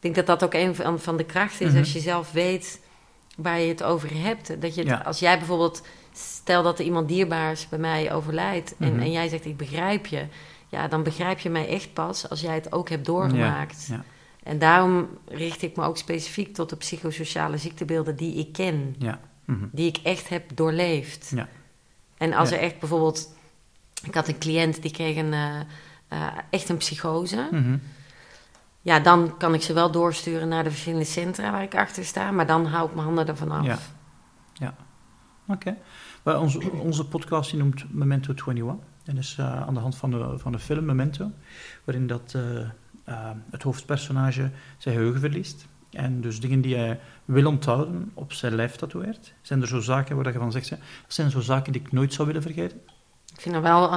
denk dat dat ook een van de krachten is. Mm-hmm. Als je zelf weet waar je het over hebt. Dat je als jij bijvoorbeeld, stel dat er iemand dierbaars bij mij overlijdt. Mm-hmm. En jij zegt, ik begrijp je. Ja, dan begrijp je mij echt pas als jij het ook hebt doorgemaakt. Ja. Ja. En daarom richt ik me ook specifiek tot de psychosociale ziektebeelden die ik ken. Ja. Mm-hmm. Die ik echt heb doorleefd. Ja. En als er echt bijvoorbeeld... Ik had een cliënt die kreeg echt een psychose. Mm-hmm. Ja, dan kan ik ze wel doorsturen naar de verschillende centra waar ik achter sta. Maar dan hou ik mijn handen ervan af. Ja. Oké. Okay. Onze podcast die noemt Memento 21. En dat is aan de hand van de film Memento. Waarin dat het hoofdpersonage zijn geheugen verliest. En dus dingen die hij wil onthouden op zijn lijf tatoeëert. Zijn er zo zaken waar je van zegt, dat zijn zo zaken die ik nooit zou willen vergeten? Ik vind er wel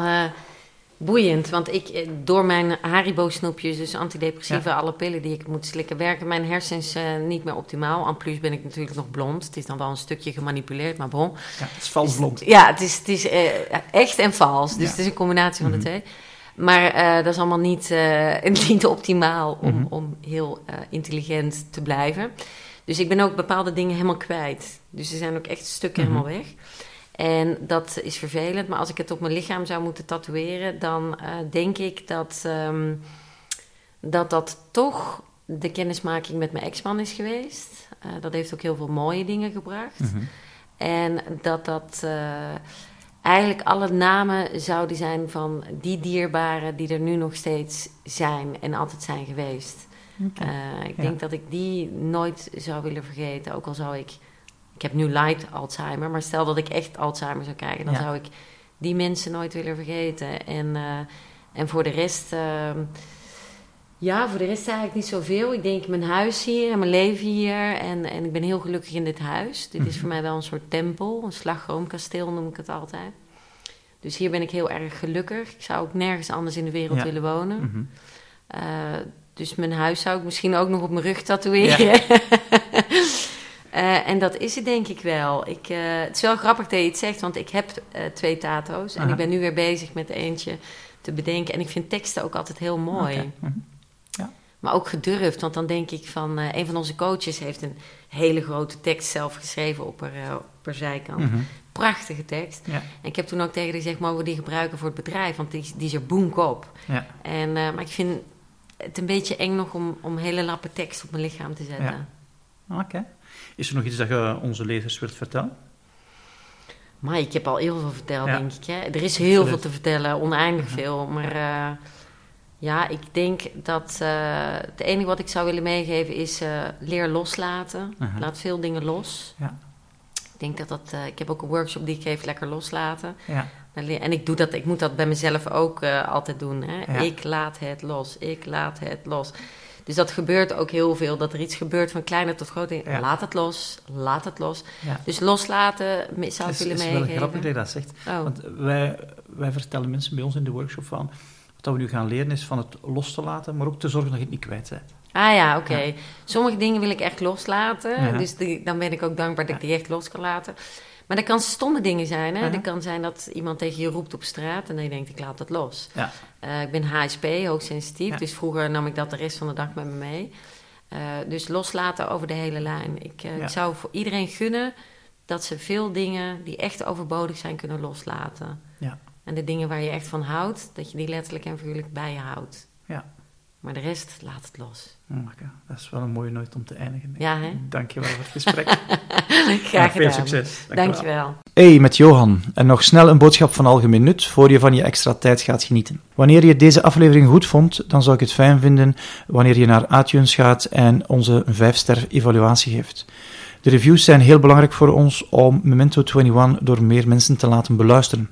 boeiend, want ik, door mijn Haribo-snoepjes, dus antidepressiva, alle pillen die ik moet slikken, werken mijn hersens niet meer optimaal. En plus ben ik natuurlijk nog blond. Het is dan wel een stukje gemanipuleerd, maar bon. Ja, het is vals blond. Ja, het is echt en vals. Dus het is een combinatie van de twee. Maar dat is allemaal niet optimaal om heel intelligent te blijven. Dus ik ben ook bepaalde dingen helemaal kwijt. Dus er zijn ook echt stukken helemaal weg. En dat is vervelend. Maar als ik het op mijn lichaam zou moeten tatoeëren, dan denk ik dat toch de kennismaking met mijn ex-man is geweest. Dat heeft ook heel veel mooie dingen gebracht. En dat eigenlijk alle namen zouden zijn van die dierbaren die er nu nog steeds zijn en altijd zijn geweest. Okay. Ik denk dat ik die nooit zou willen vergeten, ook al zou ik heb nu light Alzheimer, maar stel dat ik echt Alzheimer zou krijgen, dan zou ik die mensen nooit willen vergeten. En voor de rest, eigenlijk niet zoveel. Ik denk mijn huis hier en mijn leven hier en ik ben heel gelukkig in dit huis. Dit is voor mij wel een soort tempel, een slagroomkasteel noem ik het altijd. Dus hier ben ik heel erg gelukkig. Ik zou ook nergens anders in de wereld willen wonen. Dus mijn huis zou ik misschien ook nog op mijn rug tatoeëren. Ja. En dat is het denk ik wel. Het is wel grappig dat je iets zegt, want ik heb 2 tato's. En ik ben nu weer bezig met eentje te bedenken. En ik vind teksten ook altijd heel mooi. Okay. Ja. Maar ook gedurfd, want dan denk ik van... een van onze coaches heeft een hele grote tekst zelf geschreven op haar zijkant. Prachtige tekst. Ja. En ik heb toen ook tegen haar gezegd, mogen we die gebruiken voor het bedrijf? Want die is er boemkoop. Ja. Maar ik vind... het een beetje eng nog om hele lappen tekst op mijn lichaam te zetten. Ja. Oké. Is er nog iets dat je onze lezers wilt vertellen? Maar ik heb al heel veel verteld, denk ik. Hè? Er is heel veel te vertellen, oneindig veel. Maar ik denk dat het enige wat ik zou willen meegeven is leer loslaten. Laat veel dingen los. Ja. Ik denk ik heb ook een workshop die ik geef, lekker loslaten. Ja. En ik doe dat, ik moet dat bij mezelf ook altijd doen. Hè? Ja. Ik laat het los. Dus dat gebeurt ook heel veel, dat er iets gebeurt van kleine tot grote. Ja. Laat het los. Ja. Dus loslaten zou ik willen meegeven. Het is wel grappig dat je dat zegt. Oh. Want wij vertellen mensen bij ons in de workshop van... wat we nu gaan leren is van het los te laten, maar ook te zorgen dat je het niet kwijt bent. Ah ja, oké. Ja. Sommige dingen wil ik echt loslaten. Ja. Dus dan ben ik ook dankbaar dat ik die echt los kan laten. Maar dat kan stomme dingen zijn. Hè? Uh-huh. Dat kan zijn dat iemand tegen je roept op straat en dan je denkt, ik laat dat los. Ja. Ik ben HSP, hoogsensitief, dus vroeger nam ik dat de rest van de dag met me mee. Dus loslaten over de hele lijn. Ik zou voor iedereen gunnen dat ze veel dingen die echt overbodig zijn kunnen loslaten. Ja. En de dingen waar je echt van houdt, dat je die letterlijk en figuurlijk bij je houdt. Ja. Maar de rest, laat het los. Okay. Dat is wel een mooie noot om te eindigen. Ja, hè? Dank je wel voor het gesprek. Graag gedaan. Veel succes. Dank je wel. Hey, met Johan. En nog snel een boodschap van algemeen nut voor je van je extra tijd gaat genieten. Wanneer je deze aflevering goed vond, dan zou ik het fijn vinden wanneer je naar iTunes gaat en onze 5-ster evaluatie geeft. De reviews zijn heel belangrijk voor ons om Memento 21 door meer mensen te laten beluisteren.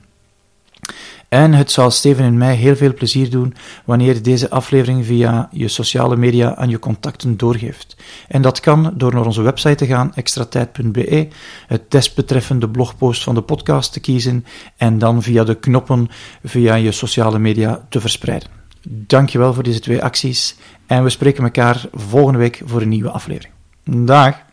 En het zal Steven en mij heel veel plezier doen wanneer je deze aflevering via je sociale media aan je contacten doorgeeft. En dat kan door naar onze website te gaan, extratijd.be, het desbetreffende blogpost van de podcast te kiezen en dan via de knoppen via je sociale media te verspreiden. Dankjewel voor deze 2 acties en we spreken elkaar volgende week voor een nieuwe aflevering. Dag!